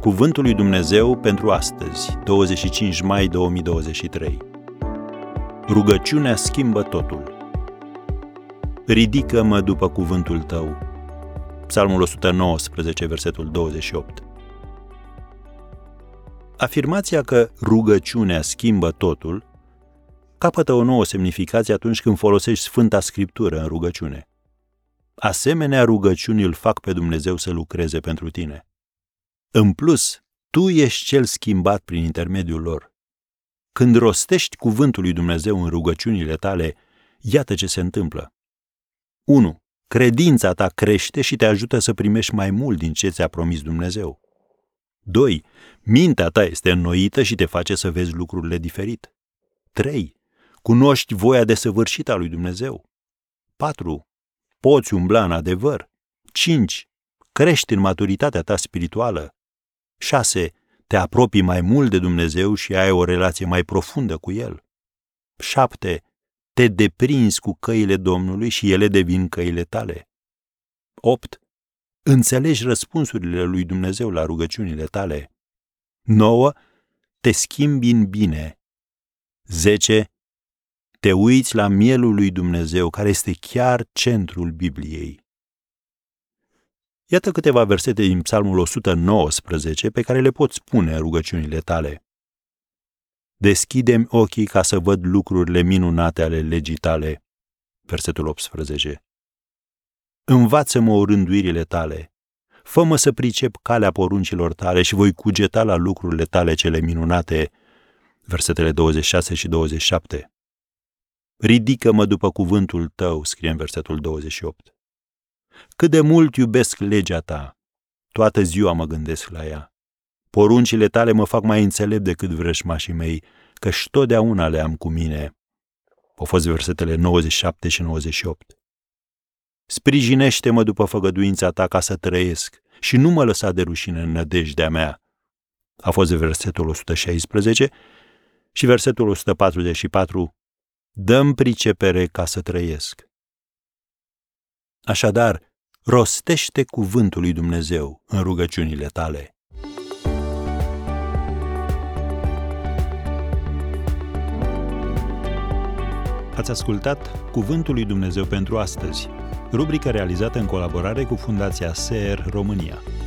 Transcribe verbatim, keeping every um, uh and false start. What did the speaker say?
Cuvântul lui Dumnezeu pentru astăzi, douăzeci și cinci mai două mii douăzeci și trei. Rugăciunea schimbă totul. Ridică-mă după cuvântul tău. Psalmul o sută nouăsprezece, versetul douăzeci și opt. Afirmația că rugăciunea schimbă totul capătă o nouă semnificație atunci când folosești Sfânta Scriptură în rugăciune. Asemenea, rugăciuni îl fac pe Dumnezeu să lucreze pentru tine. În plus, tu ești cel schimbat prin intermediul lor. Când rostești cuvântul lui Dumnezeu în rugăciunile tale, iată ce se întâmplă. unu. Credința ta crește și te ajută să primești mai mult din ce ți-a promis Dumnezeu. doi. Mintea ta este înnoită și te face să vezi lucrurile diferit. trei. Cunoști voia desăvârșită a lui Dumnezeu. patru. Poți umbla în adevăr. cinci. Crești în maturitatea ta spirituală. șase. Te apropii mai mult de Dumnezeu și ai o relație mai profundă cu El. șapte. Te deprinzi cu căile Domnului și ele devin căile tale. opt. Înțelegi răspunsurile lui Dumnezeu la rugăciunile tale. nouă. Te schimbi în bine. zece. Te uiți la mielul lui Dumnezeu, care este chiar centrul Bibliei. Iată câteva versete din Psalmul o sută nouăsprezece pe care le poți pune în rugăciunile tale. Deschide-mi ochii ca să văd lucrurile minunate ale legii tale. Versetul optsprezece. Învață-mă orânduirile tale. Fă-mă să pricep calea poruncilor tale și voi cugeta la lucrurile tale cele minunate. Versetele douăzeci și șase și douăzeci și șapte. Ridică-mă după cuvântul tău, scrie în versetul douăzeci și opt. Cât de mult iubesc legea ta, toată ziua mă gândesc la ea. Poruncile tale mă fac mai înțelept decât vrăjmașii mei, căci totdeauna le am cu mine. Au fost versetele nouăzeci și șapte și nouăzeci și opt. Sprijinește-mă după făgăduința ta ca să trăiesc și nu mă lăsa de rușine în nădejdea mea. A fost versetul o sută șaisprezece și versetul o sută patruzeci și patru. Dă-mi pricepere ca să trăiesc. Așadar, rostește cuvântul lui Dumnezeu în rugăciunile tale. Ați ascultat Cuvântul lui Dumnezeu pentru astăzi, rubrica realizată în colaborare cu Fundația S R România.